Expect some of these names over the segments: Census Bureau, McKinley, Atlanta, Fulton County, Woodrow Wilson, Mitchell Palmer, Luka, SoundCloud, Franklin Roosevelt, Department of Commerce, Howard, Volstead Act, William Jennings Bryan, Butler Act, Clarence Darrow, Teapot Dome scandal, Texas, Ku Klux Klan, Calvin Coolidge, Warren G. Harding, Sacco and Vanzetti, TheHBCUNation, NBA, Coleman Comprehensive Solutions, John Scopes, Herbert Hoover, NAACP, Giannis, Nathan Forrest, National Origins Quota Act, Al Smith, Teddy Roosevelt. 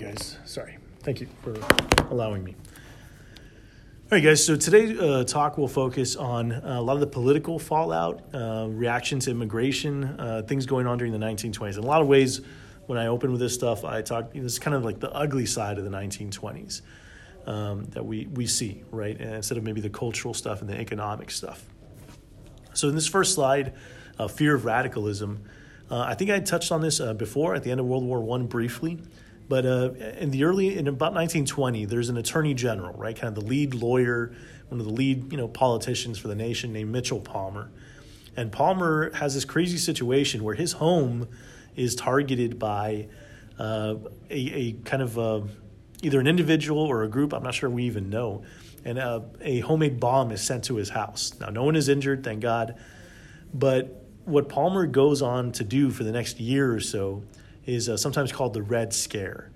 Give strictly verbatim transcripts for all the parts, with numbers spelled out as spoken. guys. Sorry. Thank you for allowing me. All right, guys, so today's uh, talk will focus on uh, a lot of the political fallout, uh, reaction to immigration, uh, things going on during the nineteen twenties. In a lot of ways, when I open with this stuff, I talk, you know, it's kind of like the ugly side of the nineteen twenties um, that we, we see, right, and instead of maybe the cultural stuff and the economic stuff. So in this first slide, uh, fear of radicalism, uh, I think I touched on this uh, before at the end of World War One briefly. But uh, in the early, in about nineteen twenty, there's an attorney general, right, kind of the lead lawyer, one of the lead, you know, politicians for the nation named Mitchell Palmer. And Palmer has this crazy situation where his home is targeted by uh, a, a kind of uh, either an individual or a group, I'm not sure we even know, and uh, a homemade bomb is sent to his house. Now, no one is injured, thank God. But what Palmer goes on to do for the next year or so is uh, sometimes called the Red Scare.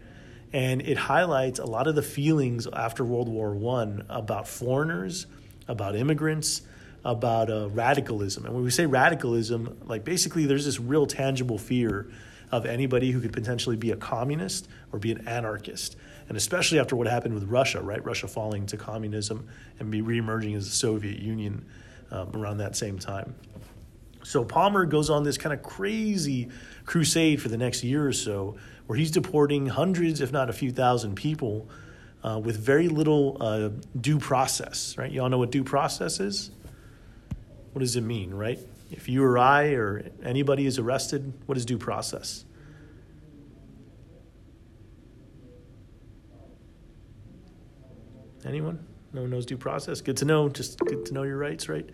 And it highlights a lot of the feelings after World War One about foreigners, about immigrants, about uh, radicalism. And when we say radicalism, like basically there's this real tangible fear of anybody who could potentially be a communist or be an anarchist. And especially after what happened with Russia, right? Russia falling to communism and be reemerging as the Soviet Union um, around that same time. So Palmer goes on this kind of crazy crusade for the next year or so where he's deporting hundreds, if not a few thousand people uh, with very little uh, due process, right? Y'all know what due process is? What does it mean, right? If you or I or anybody is arrested, what is due process? Anyone? No one knows due process? Good to know. Just good to know your rights, right?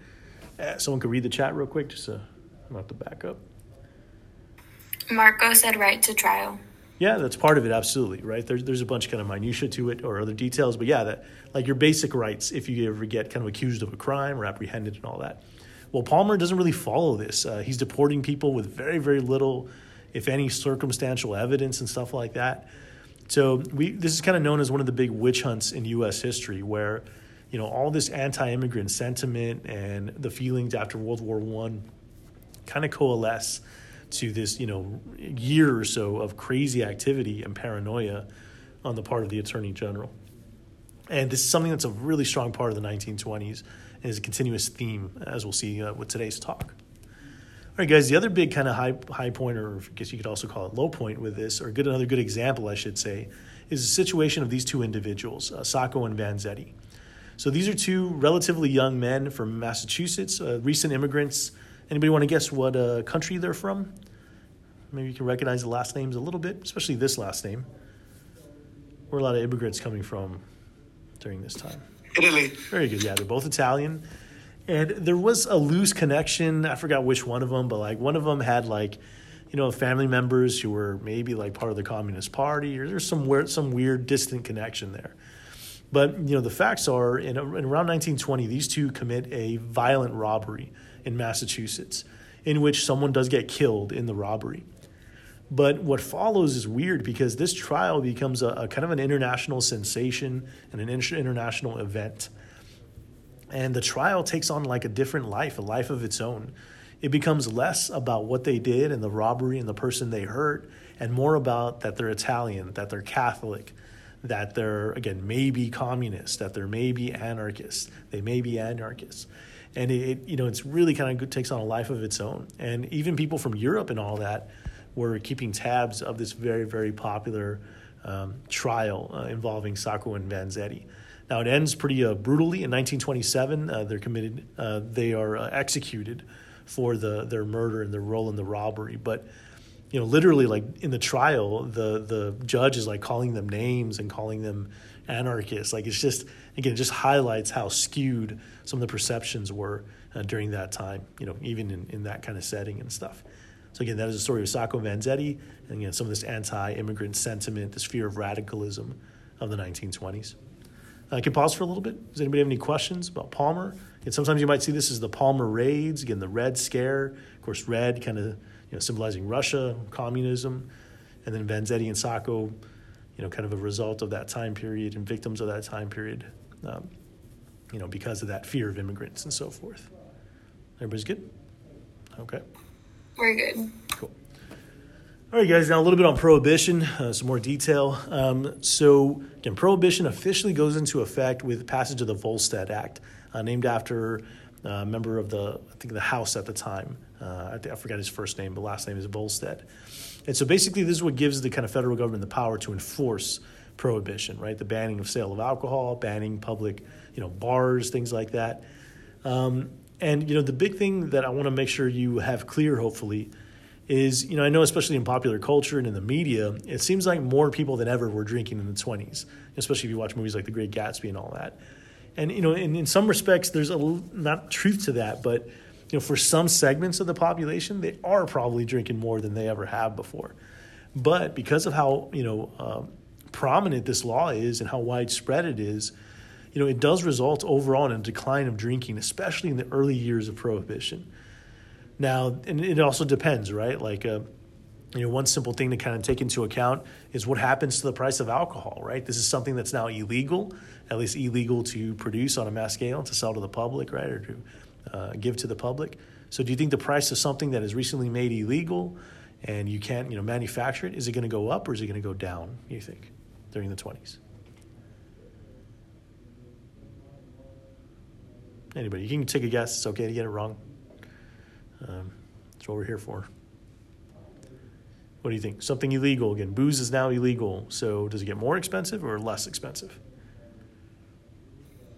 Someone could read the chat real quick, just so I'm not to back up. Marco said right to trial. Yeah, that's part of it, absolutely, right? There's there's a bunch of kind of minutia to it or other details, but yeah, that like your basic rights if you ever get kind of accused of a crime or apprehended and all that. Well, Palmer doesn't really follow this. Uh, he's deporting people with very, very little, if any, circumstantial evidence and stuff like that. So we this is kind of known as one of the big witch hunts in U S history where you know, all this anti-immigrant sentiment and the feelings after World War One kind of coalesce to this, you know, year or so of crazy activity and paranoia on the part of the Attorney General. And this is something that's a really strong part of the nineteen twenties and is a continuous theme, as we'll see uh, with today's talk. All right, guys, the other big kind of high high point, or I guess you could also call it low point with this, or good another good example, I should say, is the situation of these two individuals, uh, Sacco and Vanzetti. So these are two relatively young men from Massachusetts, uh, recent immigrants. Anybody want to guess what uh, country they're from? Maybe you can recognize the last names a little bit, especially this last name. Where are a lot of immigrants coming from during this time? Italy. Very good. Yeah, they're both Italian. And there was a loose connection. I forgot which one of them, but like one of them had like, you know, family members who were maybe like part of the Communist Party, or there's some weird, some weird distant connection there. But, you know, the facts are in, in around nineteen twenty, these two commit a violent robbery in Massachusetts in which someone does get killed in the robbery. But what follows is weird because this trial becomes a, a kind of an international sensation and an inter- international event. And the trial takes on like a different life, a life of its own. It becomes less about what they did and the robbery and the person they hurt and more about that they're Italian, that they're Catholic, that they're, again, maybe communists, that they're maybe anarchists, they may be anarchists. And, it, it you know, it's really kind of takes on a life of its own. And even people from Europe and all that were keeping tabs of this very, very popular um, trial uh, involving Sacco and Vanzetti. Now, it ends pretty uh, brutally. In nineteen twenty-seven, uh, they're committed, uh, they are uh, executed for the their murder and their role in the robbery. But you know, literally, like in the trial, the the judge is like calling them names and calling them anarchists. Like it's just, again, it just highlights how skewed some of the perceptions were uh, during that time, you know, even in, in that kind of setting and stuff. So again, that is the story of Sacco and Vanzetti and, again, you know, some of this anti-immigrant sentiment, this fear of radicalism of the nineteen twenties. I uh, can pause for a little bit. Does anybody have any questions about Palmer? And sometimes you might see this as the Palmer Raids, again, the Red Scare. Of course, red kind of, you know, symbolizing Russia, communism, and then Vanzetti and Sacco, you know, kind of a result of that time period and victims of that time period, um, you know, because of that fear of immigrants and so forth. Everybody's good? Okay. We're good. Cool. All right, guys, now a little bit on Prohibition, uh, some more detail. Um, so, again, Prohibition officially goes into effect with passage of the Volstead Act, uh, named after a uh, member of the, I think, the House at the time. Uh, I, think, I forgot his first name, but last name is Volstead. And so basically this is what gives the kind of federal government the power to enforce Prohibition, right? The banning of sale of alcohol, banning public, you know, bars, things like that. Um, and, you know, the big thing that I want to make sure you have clear, hopefully, is, you know, I know especially in popular culture and in the media, it seems like more people than ever were drinking in the twenties, especially if you watch movies like The Great Gatsby and all that. And, you know, in, in some respects, there's a not truth to that, but, you know, for some segments of the population, they are probably drinking more than they ever have before. But because of how, you know, um, prominent this law is and how widespread it is, you know, it does result overall in a decline of drinking, especially in the early years of Prohibition. Now, and it also depends, right? Like, uh, you know, one simple thing to kind of take into account is what happens to the price of alcohol, right? This is something that's now illegal, at least illegal to produce on a mass scale, to sell to the public, right, or to uh, give to the public. So do you think the price of something that is recently made illegal and you can't, you know, manufacture it, is it going to go up or is it going to go down, you think, during the twenties? Anybody, you can take a guess. It's okay to get it wrong. Um, that's what we're here for. What do you think? Something illegal. Again, booze is now illegal. So does it get more expensive or less expensive?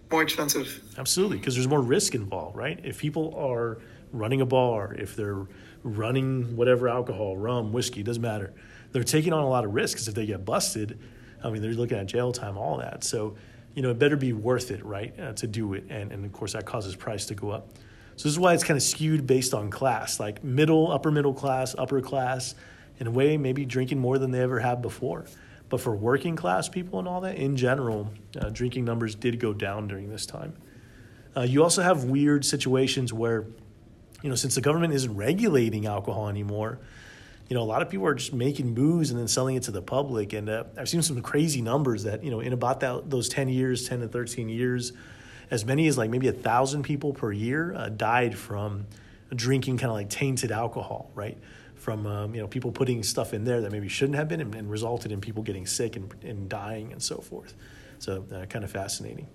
More expensive. Absolutely, because there's more risk involved, right? If people are running a bar, if they're running whatever alcohol, rum, whiskey, doesn't matter. They're taking on a lot of risk because if they get busted, I mean, they're looking at jail time, all that. So, you know, it better be worth it, right, uh, to do it. And, and, of course, that causes price to go up. So this is why it's kind of skewed based on class, like middle, upper middle class, upper class, in a way maybe drinking more than they ever have before. But for working class people and all that, in general, uh, drinking numbers did go down during this time. Uh, you also have weird situations where, you know, since the government isn't regulating alcohol anymore, you know, a lot of people are just making booze and then selling it to the public. And uh, I've seen some crazy numbers that, you know, in about that, those ten years, ten to thirteen years, as many as like maybe a thousand people per year uh, died from drinking kind of like tainted alcohol, right? From, um, you know, people putting stuff in there that maybe shouldn't have been and, and resulted in people getting sick and, and dying and so forth. So uh, kind of fascinating.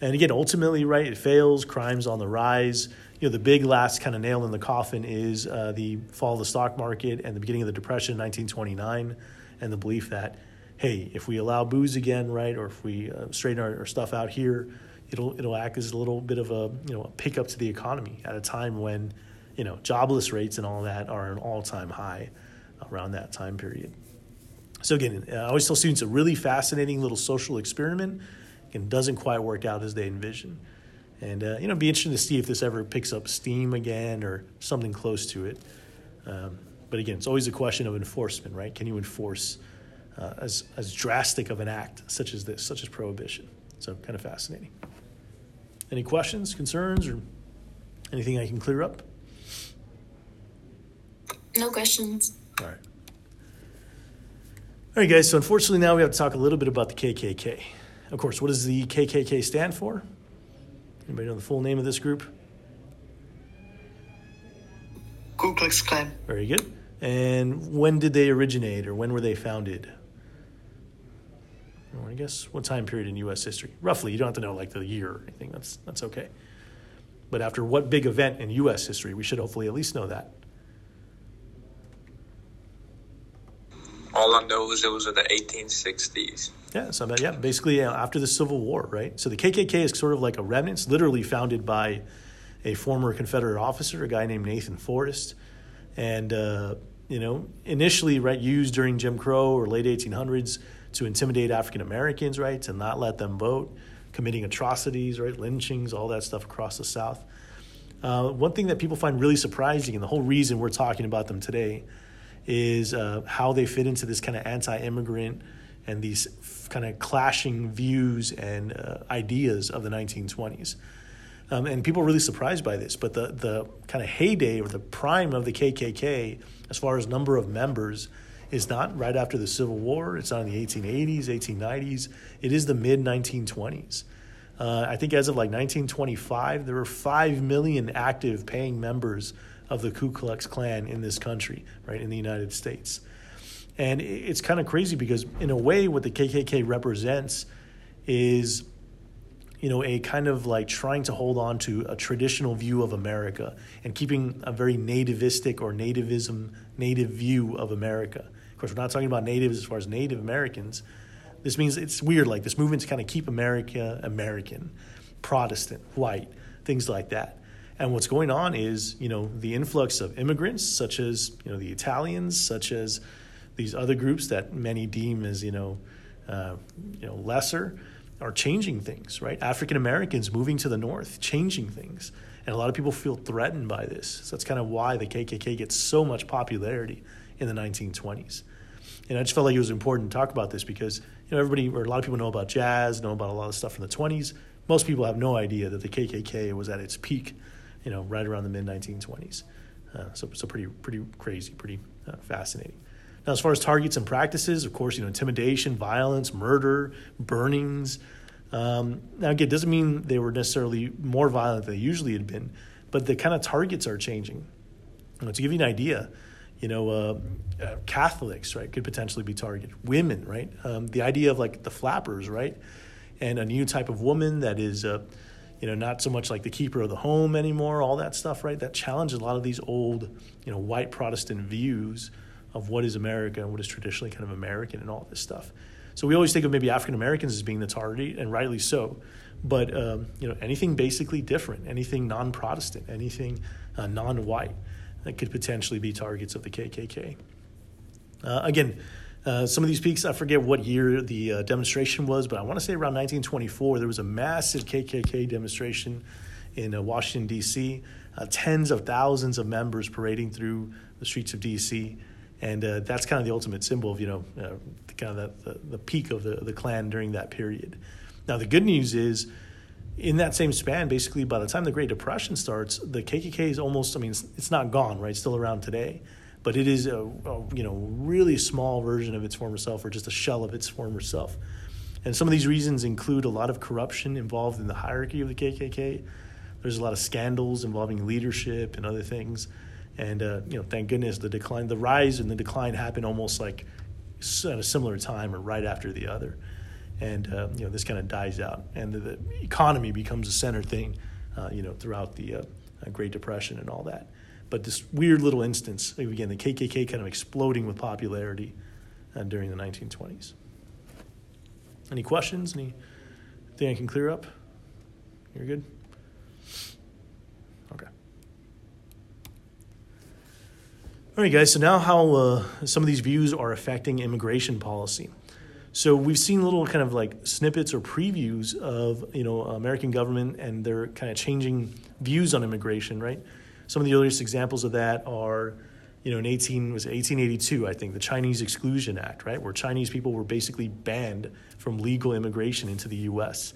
And again, ultimately, right, it fails, crime's on the rise. You know, the big last kind of nail in the coffin is uh, the fall of the stock market and the beginning of the Depression in nineteen twenty-nine and the belief that, hey, if we allow booze again, right, or if we uh, straighten our, our stuff out here, It'll it'll act as a little bit of a, you know, a pickup to the economy at a time when, you know, jobless rates and all that are an all-time high around that time period. So again, I always tell students a really fascinating little social experiment and doesn't quite work out as they envision. And, uh, you know, it'd be interesting to see if this ever picks up steam again or something close to it. Um, but again, it's always a question of enforcement, right? Can you enforce uh, as, as drastic of an act such as this, such as Prohibition? So kind of fascinating. Any questions, concerns, or anything I can clear up? No questions. All right. All right, guys. So unfortunately now we have to talk a little bit about the K K K. Of course, what does the K K K stand for? Anybody know the full name of this group? Ku Klux Klan. Very good. And when did they originate or when were they founded? I guess what time period in U S history? Roughly, you don't have to know like the year or anything. That's that's okay. But after what big event in U S history? We should hopefully at least know that. All I know is it was in the eighteen sixties. Yeah, so yeah, basically you know, after the Civil War, right? So the K K K is sort of like a remnant. It's literally founded by a former Confederate officer, a guy named Nathan Forrest, and uh, you know initially right used during Jim Crow or late eighteen hundreds. To intimidate African Americans, right, to not let them vote, committing atrocities, right, lynchings, all that stuff across the South. Uh, one thing that people find really surprising, and the whole reason we're talking about them today, is uh, how they fit into this kind of anti-immigrant and these f- kind of clashing views and uh, ideas of the nineteen twenties. Um, and people are really surprised by this, but the, the kind of heyday or the prime of the K K K, as far as number of members, it's not right after the Civil War. It's not in the eighteen eighties, eighteen nineties. It is the mid nineteen twenties. Uh, I think as of like nineteen twenty-five, there were five million active paying members of the Ku Klux Klan in this country, right, in the United States. And it's kind of crazy because, in a way, what the K K K represents is, you know, a kind of like trying to hold on to a traditional view of America and keeping a very nativistic or nativism, native view of America. Of course, we're not talking about natives as far as Native Americans. This means it's weird, like this movement to kind of keep America American, Protestant, white, things like that. And what's going on is, you know, the influx of immigrants, such as, you know, the Italians, such as these other groups that many deem as, you know, uh, you know, lesser, are changing things, right? African Americans moving to the north, changing things. And a lot of people feel threatened by this. So that's kind of why the K K K gets so much popularity in the nineteen twenties. And I just felt like it was important to talk about this because, you know, everybody, or a lot of people know about jazz, know about a lot of stuff from the twenties. Most people have no idea that the K K K was at its peak, you know, right around the mid nineteen twenties. Uh, so, so pretty, pretty crazy, pretty uh, fascinating. Now, as far as targets and practices, of course, you know, intimidation, violence, murder, burnings. Um, now, again, it doesn't mean they were necessarily more violent than they usually had been, but the kind of targets are changing. You know, to give you an idea, you know, uh, uh, Catholics, right, could potentially be targeted. Women, right? Um, the idea of like the flappers, right? And a new type of woman that is, uh, you know, not so much like the keeper of the home anymore, all that stuff, right? That challenges a lot of these old, you know, white Protestant views of what is America and what is traditionally kind of American and all this stuff. So we always think of maybe African Americans as being the target, and rightly so. But um, you know, anything basically different, anything non-Protestant, anything uh, non-white, that could potentially be targets of the K K K. Uh, again, uh, some of these peaks, I forget what year the uh, demonstration was, but I want to say around nineteen twenty-four, there was a massive K K K demonstration in uh, Washington, D C, uh, tens of thousands of members parading through the streets of D C, And uh, that's kind of the ultimate symbol of, you know, uh, kind of the, the, the peak of the, the Klan during that period. Now, the good news is, in that same span, basically, by the time the Great Depression starts, the K K K is almost, I mean, it's, it's not gone, right? It's still around today. But it is, a, a you know, really small version of its former self, or just a shell of its former self. And some of these reasons include a lot of corruption involved in the hierarchy of the K K K. There's a lot of scandals involving leadership and other things. And, uh, you know, thank goodness the decline, the rise and the decline happened almost like at a similar time or right after the other. And, uh, you know, this kind of dies out. And the, the economy becomes a center thing, uh, you know, throughout the uh, Great Depression and all that. But this weird little instance, again, the K K K kind of exploding with popularity uh, during the nineteen twenties. Any questions? Anything I can clear up? You're good? Okay. All right, guys, so now how uh, some of these views are affecting immigration policy. So we've seen little kind of like snippets or previews of, you know, American government and their kind of changing views on immigration, right? Some of the earliest examples of that are, you know, in eighteen was eighteen eighty-two, I think, the Chinese Exclusion Act, right, where Chinese people were basically banned from legal immigration into the U S.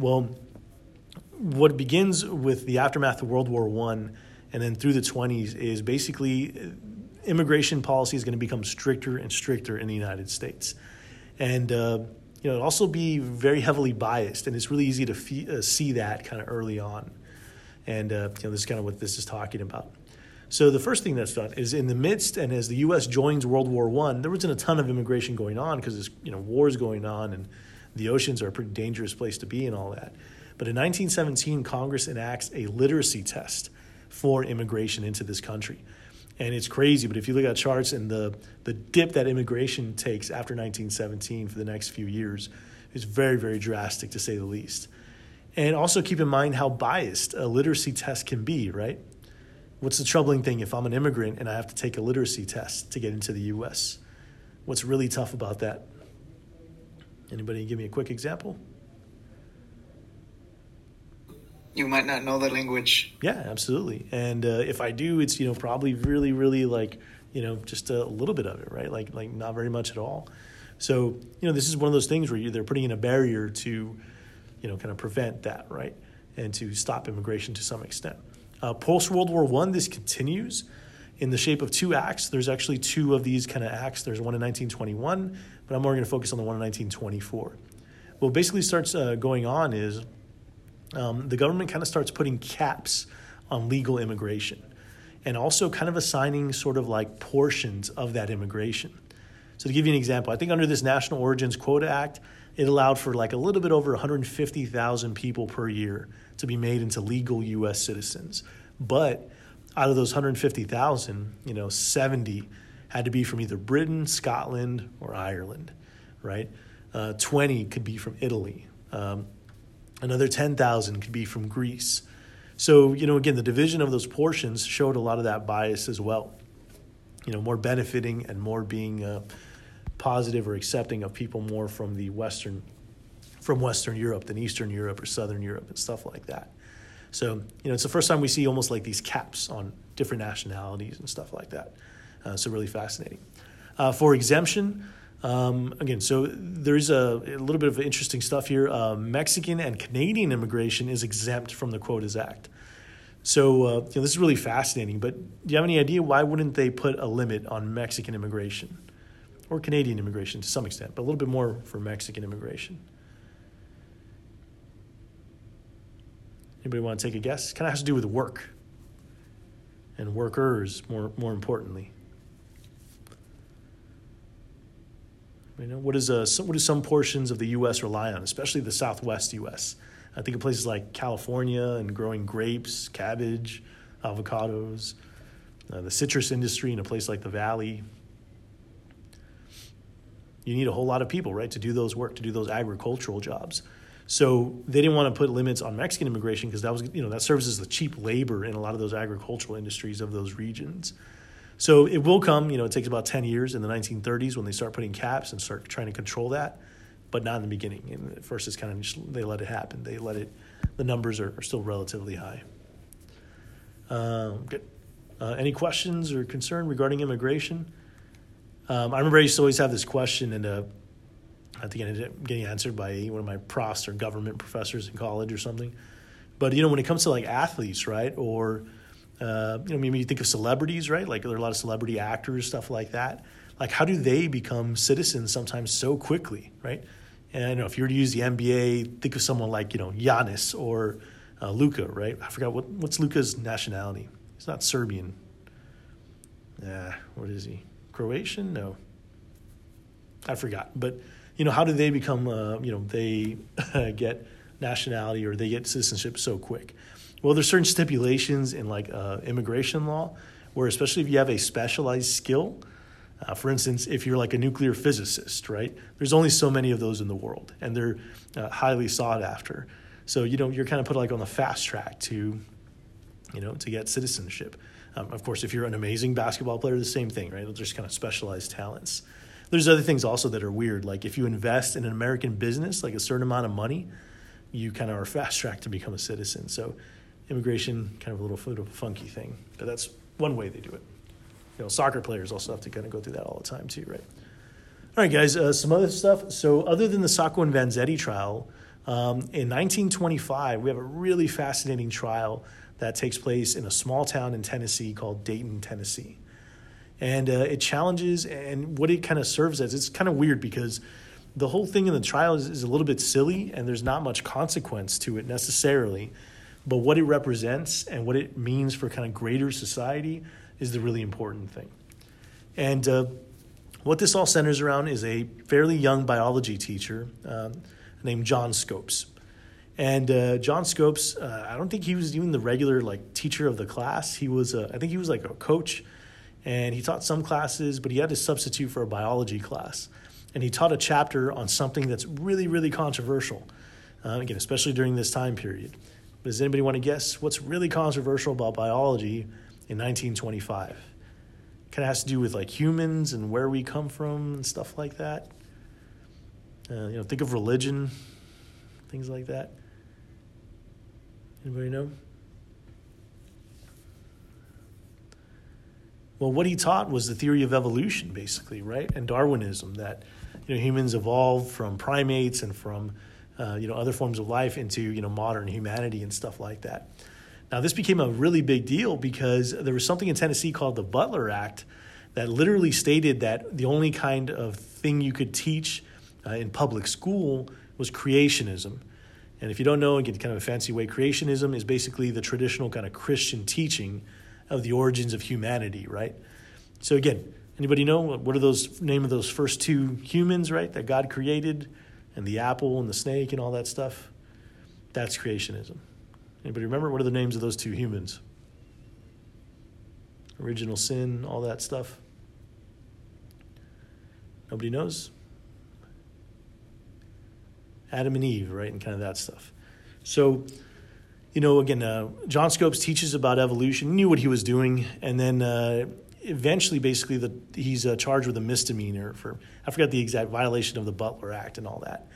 Well, what begins with the aftermath of World War One and then through the twenties is basically immigration policy is going to become stricter and stricter in the United States. And, uh, you know, it'll also be very heavily biased, and it's really easy to fee- uh, see that kind of early on. And, uh, you know, this is kind of what this is talking about. So the first thing that's done is in the midst, and as the U S joins World War One, there wasn't a ton of immigration going on because there's, you know, wars going on, and the oceans are a pretty dangerous place to be and all that. But in nineteen seventeen, Congress enacts a literacy test for immigration into this country. And it's crazy, but if you look at charts and the, the dip that immigration takes after nineteen seventeen for the next few years, is very, very drastic, to say the least. And also keep in mind how biased a literacy test can be, right? What's the troubling thing if I'm an immigrant and I have to take a literacy test to get into the U S? What's really tough about that? Anybody give me a quick example? You might not know the language. Yeah, absolutely. And uh, if I do, it's, you know, probably really, really like, you know, just a little bit of it, right? Like, like not very much at all. So, you know, this is one of those things where you, they're putting in a barrier to, you know, kind of prevent that, right? And to stop immigration to some extent. Uh, Post-World War One, this continues in the shape of two acts. There's actually two of these kind of acts. There's one in nineteen twenty-one, but I'm more going to focus on the one in nineteen twenty-four. What basically starts uh, going on is, Um, the government kind of starts putting caps on legal immigration. and also kind of assigning sort of like portions of that immigration. So to give you an example, I think under this National Origins Quota Act, it allowed for like a little bit over one hundred fifty thousand people per year to be made into legal U S citizens. But out of those one hundred fifty thousand, you know, seventy had to be from either Britain, Scotland, or Ireland, right? Uh, twenty could be from Italy. Um, another ten thousand could be from Greece. So, you know, again, the division of those portions showed a lot of that bias as well. You know, more benefiting and more being uh, positive or accepting of people more from the Western, from Western Europe than Eastern Europe or Southern Europe and stuff like that. So, you know, it's the first time we see almost like these caps on different nationalities and stuff like that. Uh, so really fascinating. Uh, for exemption, um, again, so there's a, a little bit of interesting stuff here. Uh, Mexican and Canadian immigration is exempt from the Quotas Act. So uh, you know, this is really fascinating, but do you have any idea why wouldn't they put a limit on Mexican immigration or Canadian immigration to some extent, but a little bit more for Mexican immigration? Anybody want to take a guess? Kind of has to do with work and workers, more more importantly. You know, what is uh, some, what do some portions of the U S rely on, especially the Southwest U S? I think of places like California and growing grapes, cabbage, avocados, uh, the citrus industry in a place like the Valley. You need a whole lot of people, right, to do those work, to do those agricultural jobs. So they didn't want to put limits on Mexican immigration because that was, you know, that serves as the cheap labor in a lot of those agricultural industries of those regions. So it will come, you know, it takes about ten years in the nineteen thirties when they start putting caps and start trying to control that. But not in the beginning. And at first, it's kind of just, they let it happen. They let it. The numbers are, are still relatively high. Um, good. Uh, any questions or concern regarding immigration? Um, I remember I used to always have this question, and uh, I think I ended up getting answered by one of my profs or government professors in college or something. But you know, when it comes to like athletes, right, or uh, you know, maybe you think of celebrities, right? Like there are a lot of celebrity actors, stuff like that. Like how do they become citizens sometimes so quickly, right? And I know if you were to use the N B A, think of someone like, you know, Giannis or uh, Luka, right? I forgot, what what's Luka's nationality? He's not Serbian. Uh, what is he? Croatian? No. I forgot. But, you know, how do they become, uh, you know, they uh, get nationality or they get citizenship so quick? Well, there's certain stipulations in like uh, immigration law where especially if you have a specialized skill, Uh, for instance, if you're like a nuclear physicist, right, there's only so many of those in the world, and they're uh, highly sought after. So, you know, you're kind of put like on the fast track to, you know, to get citizenship. Um, of course, if you're an amazing basketball player, the same thing, right? There's kind of specialized talents. There's other things also that are weird. Like if you invest in an American business, like a certain amount of money, you kind of are fast tracked to become a citizen. So immigration, kind of a little bit of a funky thing. But that's one way they do it. You know, soccer players also have to kind of go through that all the time too, right? All right, guys, uh, some other stuff. So other than the Sacco and Vanzetti trial, um, in nineteen twenty-five, we have a really fascinating trial that takes place in a small town in Tennessee called Dayton, Tennessee. And uh, it challenges, and what it kind of serves as, it's kind of weird because the whole thing in the trial is, is a little bit silly and there's not much consequence to it necessarily. But what it represents and what it means for kind of greater society is the really important thing. And uh, what this all centers around is a fairly young biology teacher uh, named John Scopes. And uh, John Scopes, uh, I don't think he was even the regular like teacher of the class. He was, uh, I think he was like a coach, and he taught some classes, but he had to substitute for a biology class. And he taught a chapter on something that's really, really controversial. Uh, again, especially during this time period. But does anybody want to guess what's really controversial about biology in nineteen twenty-five? Kind of has to do with like humans and where we come from and stuff like that. Uh, you know, think of religion, things like that. Anybody know? Well, what he taught was the theory of evolution, basically, right? And Darwinism, that, you know, humans evolved from primates and from, uh, you know, other forms of life into, you know, modern humanity and stuff like that. Now, this became a really big deal because there was something in Tennessee called the Butler Act that literally stated that the only kind of thing you could teach uh, in public school was creationism. And if you don't know, again, kind of a fancy way, creationism is basically the traditional kind of Christian teaching of the origins of humanity, right? So again, anybody know what are those name of those first two humans, right, that God created, and the apple and the snake and all that stuff? That's creationism. Anybody remember what are the names of those two humans? Original sin, all that stuff. Nobody knows? Adam and Eve, right, and kind of that stuff. So, you know, again, uh, John Scopes teaches about evolution, knew what he was doing, and then uh, eventually basically the, he's uh, charged with a misdemeanor for, I forgot the exact violation of the Butler Act and all that.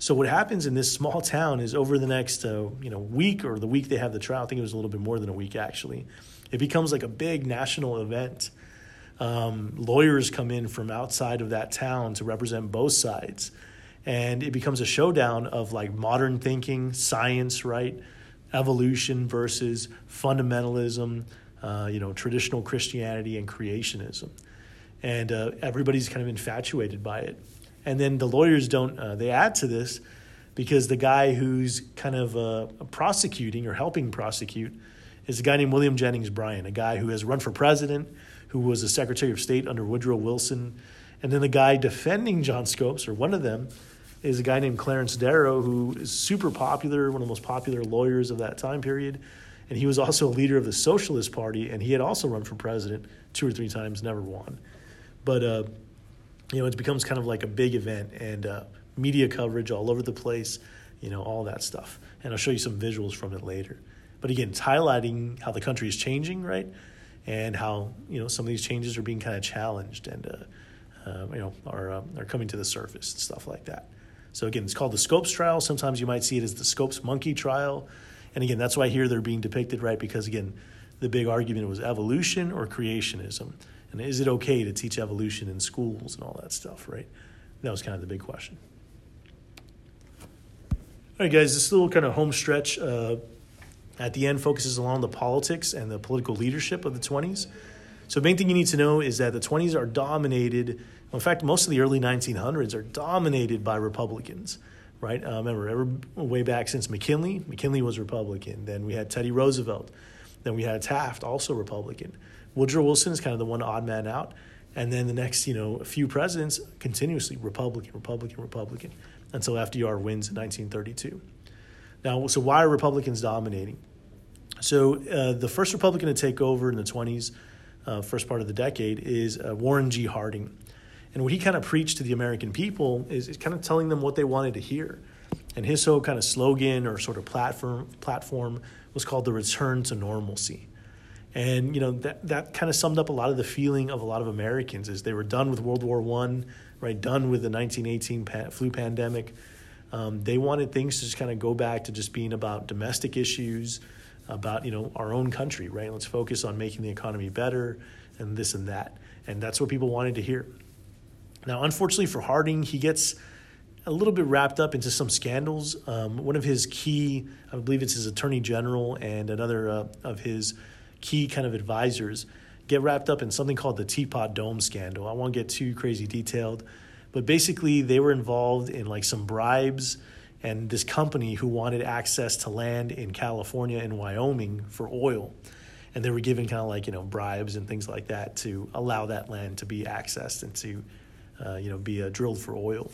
So what happens in this small town is over the next, uh, you know, week or the week they have the trial, I think it was a little bit more than a week actually, it becomes like a big national event. Um, lawyers come in from outside of that town to represent both sides. And it becomes a showdown of like modern thinking, science, right? Evolution versus fundamentalism, uh, you know, traditional Christianity and creationism. And uh, everybody's kind of infatuated by it. And then the lawyers don't, uh, they add to this because the guy who's kind of uh, prosecuting or helping prosecute is a guy named William Jennings Bryan, a guy who has run for president, who was a Secretary of State under Woodrow Wilson. And then the guy defending John Scopes, or one of them, is a guy named Clarence Darrow, who is super popular, one of the most popular lawyers of that time period. And he was also a leader of the Socialist Party, and he had also run for president two or three times, never won. But, uh, you know, it becomes kind of like a big event, and uh, media coverage all over the place, you know, all that stuff. And I'll show you some visuals from it later. But again, it's highlighting how the country is changing, right? And how, you know, some of these changes are being kind of challenged and, uh, uh, you know, are, um, are coming to the surface and stuff like that. So again, it's called the Scopes trial. Sometimes you might see it as the Scopes monkey trial. And again, that's why here they're being depicted, right? Because again, the big argument was evolution or creationism. And is it okay to teach evolution in schools and all that stuff, right? That was kind of the big question. All right, guys, this little kind of home stretch uh, at the end focuses on the politics and the political leadership of the twenties. So the main thing you need to know is that the twenties are dominated, in fact, most of the early nineteen hundreds are dominated by Republicans, right? Uh, remember, ever, way back since McKinley, McKinley was Republican. Then we had Teddy Roosevelt. Then we had Taft, also Republican. Woodrow Wilson is kind of the one odd man out. And then the next, you know, few presidents, continuously Republican, Republican, Republican, until F D R wins in nineteen thirty-two. Now, so why are Republicans dominating? So uh, the first Republican to take over in the twenties, uh, first part of the decade, is uh, Warren G. Harding. And what he kind of preached to the American people is, is kind of telling them what they wanted to hear. And his whole kind of slogan or sort of platform platform was called the return to normalcy. And, you know, that, that kind of summed up a lot of the feeling of a lot of Americans is they were done with World War One, right, done with the nineteen eighteen pan, flu pandemic. Um, they wanted things to just kind of go back to just being about domestic issues, about, you know, our own country, right? Let's focus on making the economy better and this and that. And that's what people wanted to hear. Now, unfortunately for Harding, he gets a little bit wrapped up into some scandals. Um, one of his key, I believe it's his attorney general and another uh, of his key kind of advisors get wrapped up in something called the Teapot Dome scandal. I won't get too crazy detailed, but basically they were involved in like some bribes and this company who wanted access to land in California and Wyoming for oil. And they were given kind of like, you know, bribes and things like that to allow that land to be accessed and to Uh, you know, be uh, drilled for oil.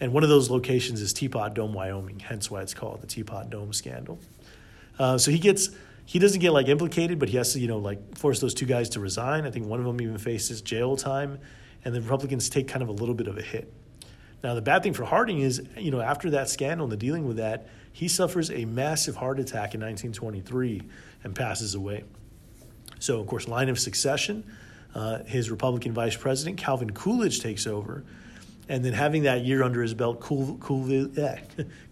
And one of those locations is Teapot Dome, Wyoming, hence why it's called the Teapot Dome scandal. Uh, so he gets, he doesn't get like implicated, but he has to, you know, like force those two guys to resign. I think one of them even faces jail time, and the Republicans take kind of a little bit of a hit. Now, the bad thing for Harding is, you know, after that scandal and the dealing with that, he suffers a massive heart attack in nineteen twenty-three and passes away. So, of course, line of succession. Uh, his Republican vice president, Calvin Coolidge, takes over. And then having that year under his belt, Cool, Cool, eh,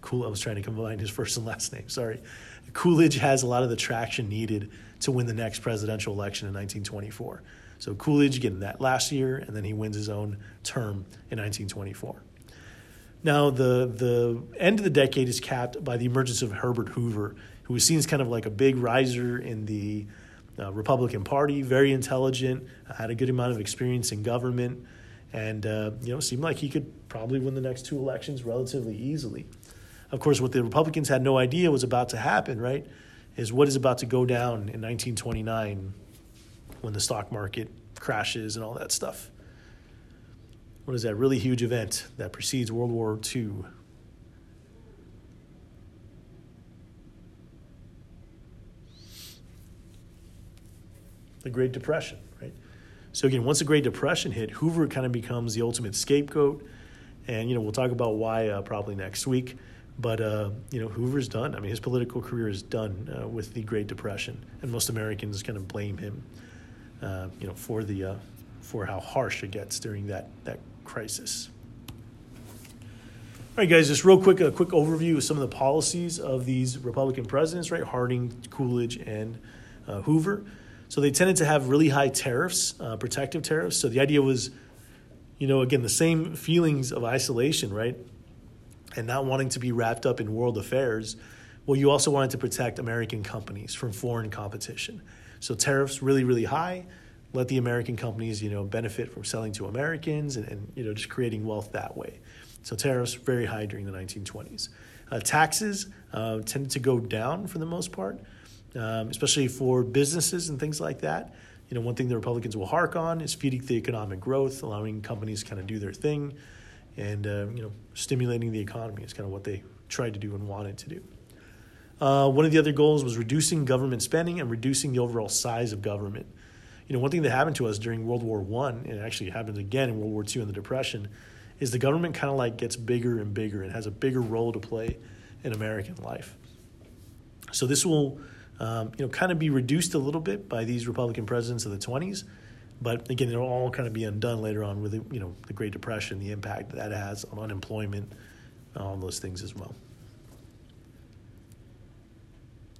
Cool, I was trying to combine his first and last name, sorry. Coolidge has a lot of the traction needed to win the next presidential election in nineteen twenty-four. So Coolidge getting that last year, and then he wins his own term in nineteen twenty-four. Now, the, the end of the decade is capped by the emergence of Herbert Hoover, who was seen as kind of like a big riser in the Uh, Republican Party, very intelligent, had a good amount of experience in government, and uh, you know, seemed like he could probably win the next two elections relatively easily. Of course, what the Republicans had no idea was about to happen, right, is what is about to go down in nineteen twenty-nine when the stock market crashes and all that stuff. What is that really huge event that precedes World War Two? The Great Depression, right? So again, once the Great Depression hit, Hoover kind of becomes the ultimate scapegoat. And, you know, we'll talk about why uh, probably next week. But, uh, you know, Hoover's done. I mean, his political career is done uh, with the Great Depression. And most Americans kind of blame him, uh, you know, for the uh, for how harsh it gets during that, that crisis. All right, guys, just real quick, a quick overview of some of the policies of these Republican presidents, right? Harding, Coolidge, and uh, Hoover. So they tended to have really high tariffs, uh, protective tariffs. So the idea was, you know, again, the same feelings of isolation, right? And not wanting to be wrapped up in world affairs. Well, you also wanted to protect American companies from foreign competition. So tariffs really, really high. Let the American companies, you know, benefit from selling to Americans and, and you know, just creating wealth that way. So tariffs very high during the nineteen twenties. Uh, taxes uh, tended to go down for the most part, um, especially for businesses and things like that. You know, one thing the Republicans will hark on is feeding the economic growth, allowing companies to kind of do their thing, and, uh, you know, stimulating the economy is kind of what they tried to do and wanted to do. Uh, one of the other goals was reducing government spending and reducing the overall size of government. You know, one thing that happened to us during World War One, and it actually happened again in World War Two and the Depression, is the government kind of like gets bigger and bigger and has a bigger role to play in American life. So this will... Um, you know, kind of be reduced a little bit by these Republican presidents of the twenties. But again, it'll all kind of be undone later on with, you know, the Great Depression, the impact that has on unemployment, all those things as well.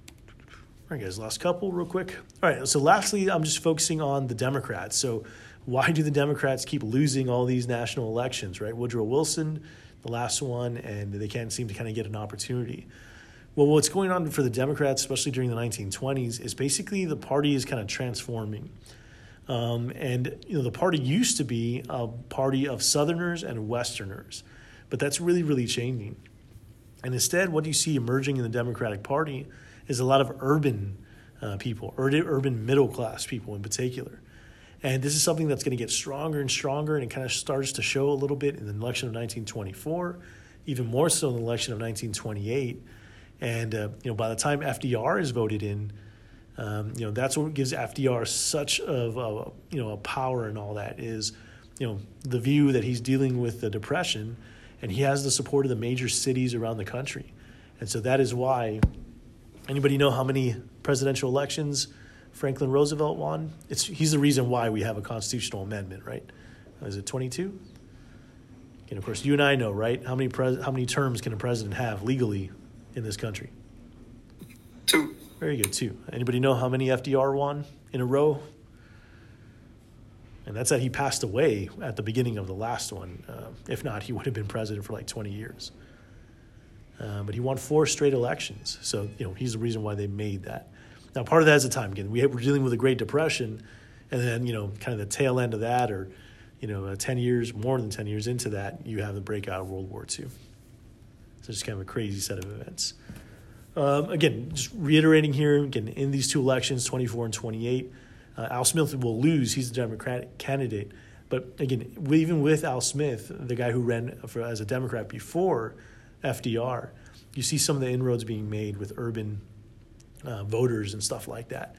All right, guys, last couple real quick. All right, so lastly, I'm just focusing on the Democrats. So why do the Democrats keep losing all these national elections, right? Woodrow Wilson, the last one, and they can't seem to kind of get an opportunity. Well, what's going on for the Democrats, especially during the nineteen twenties, is basically the party is kind of transforming. Um, and, you know, the party used to be a party of Southerners and Westerners. But that's really, really changing. And instead, what you see emerging in the Democratic Party is a lot of urban uh, people, ur- urban middle-class people in particular. And this is something that's going to get stronger and stronger, and it kind of starts to show a little bit in the election of nineteen twenty-four, even more so in the election of nineteen twenty-eight. And, uh, you know, by the time F D R is voted in, um, you know, that's what gives F D R such of, a, you know, a power and all that is, you know, the view that he's dealing with the Depression, and he has the support of the major cities around the country. And so that is why, anybody know how many presidential elections Franklin Roosevelt won? It's he's the reason why we have a constitutional amendment, right? Is it twenty-two? And, of course, you and I know, right? How many pres- how many terms can a president have legally in this country? Two. Very good, two. Anybody know how many F D R won in a row? And that's that he passed away at the beginning of the last one. Uh, if not, he would have been president for like twenty years. Uh, but he won four straight elections. So, you know, he's the reason why they made that. Now, part of that is the time. Again, we have, we're dealing with the Great Depression, and then, you know, kind of the tail end of that, or, you know, uh, ten years, more than ten years into that, you have the breakout of World War Two. So just kind of a crazy set of events. Um, again, just reiterating here, again, in these two elections, twenty-four and twenty-eight, uh, Al Smith will lose. He's the Democratic candidate. But again, even with Al Smith, the guy who ran for, as a Democrat before F D R, you see some of the inroads being made with urban uh, voters and stuff like that.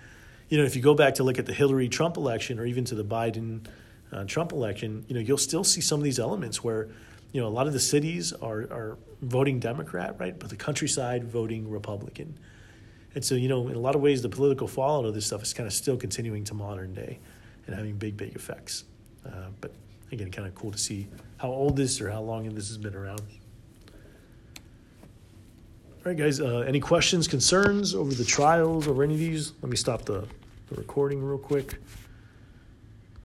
You know, if you go back to look at the Hillary-Trump election, or even to the Biden-Trump uh, election, you know, you'll still see some of these elements where, you know, a lot of the cities are, are voting Democrat, right? But the countryside voting Republican. And so, you know, in a lot of ways, the political fallout of this stuff is kind of still continuing to modern day and having big, big effects. Uh, but again, kind of cool to see how old this or how long this has been around. All right, guys, uh, any questions, concerns over the trials, over any of these? Let me stop the, the recording real quick.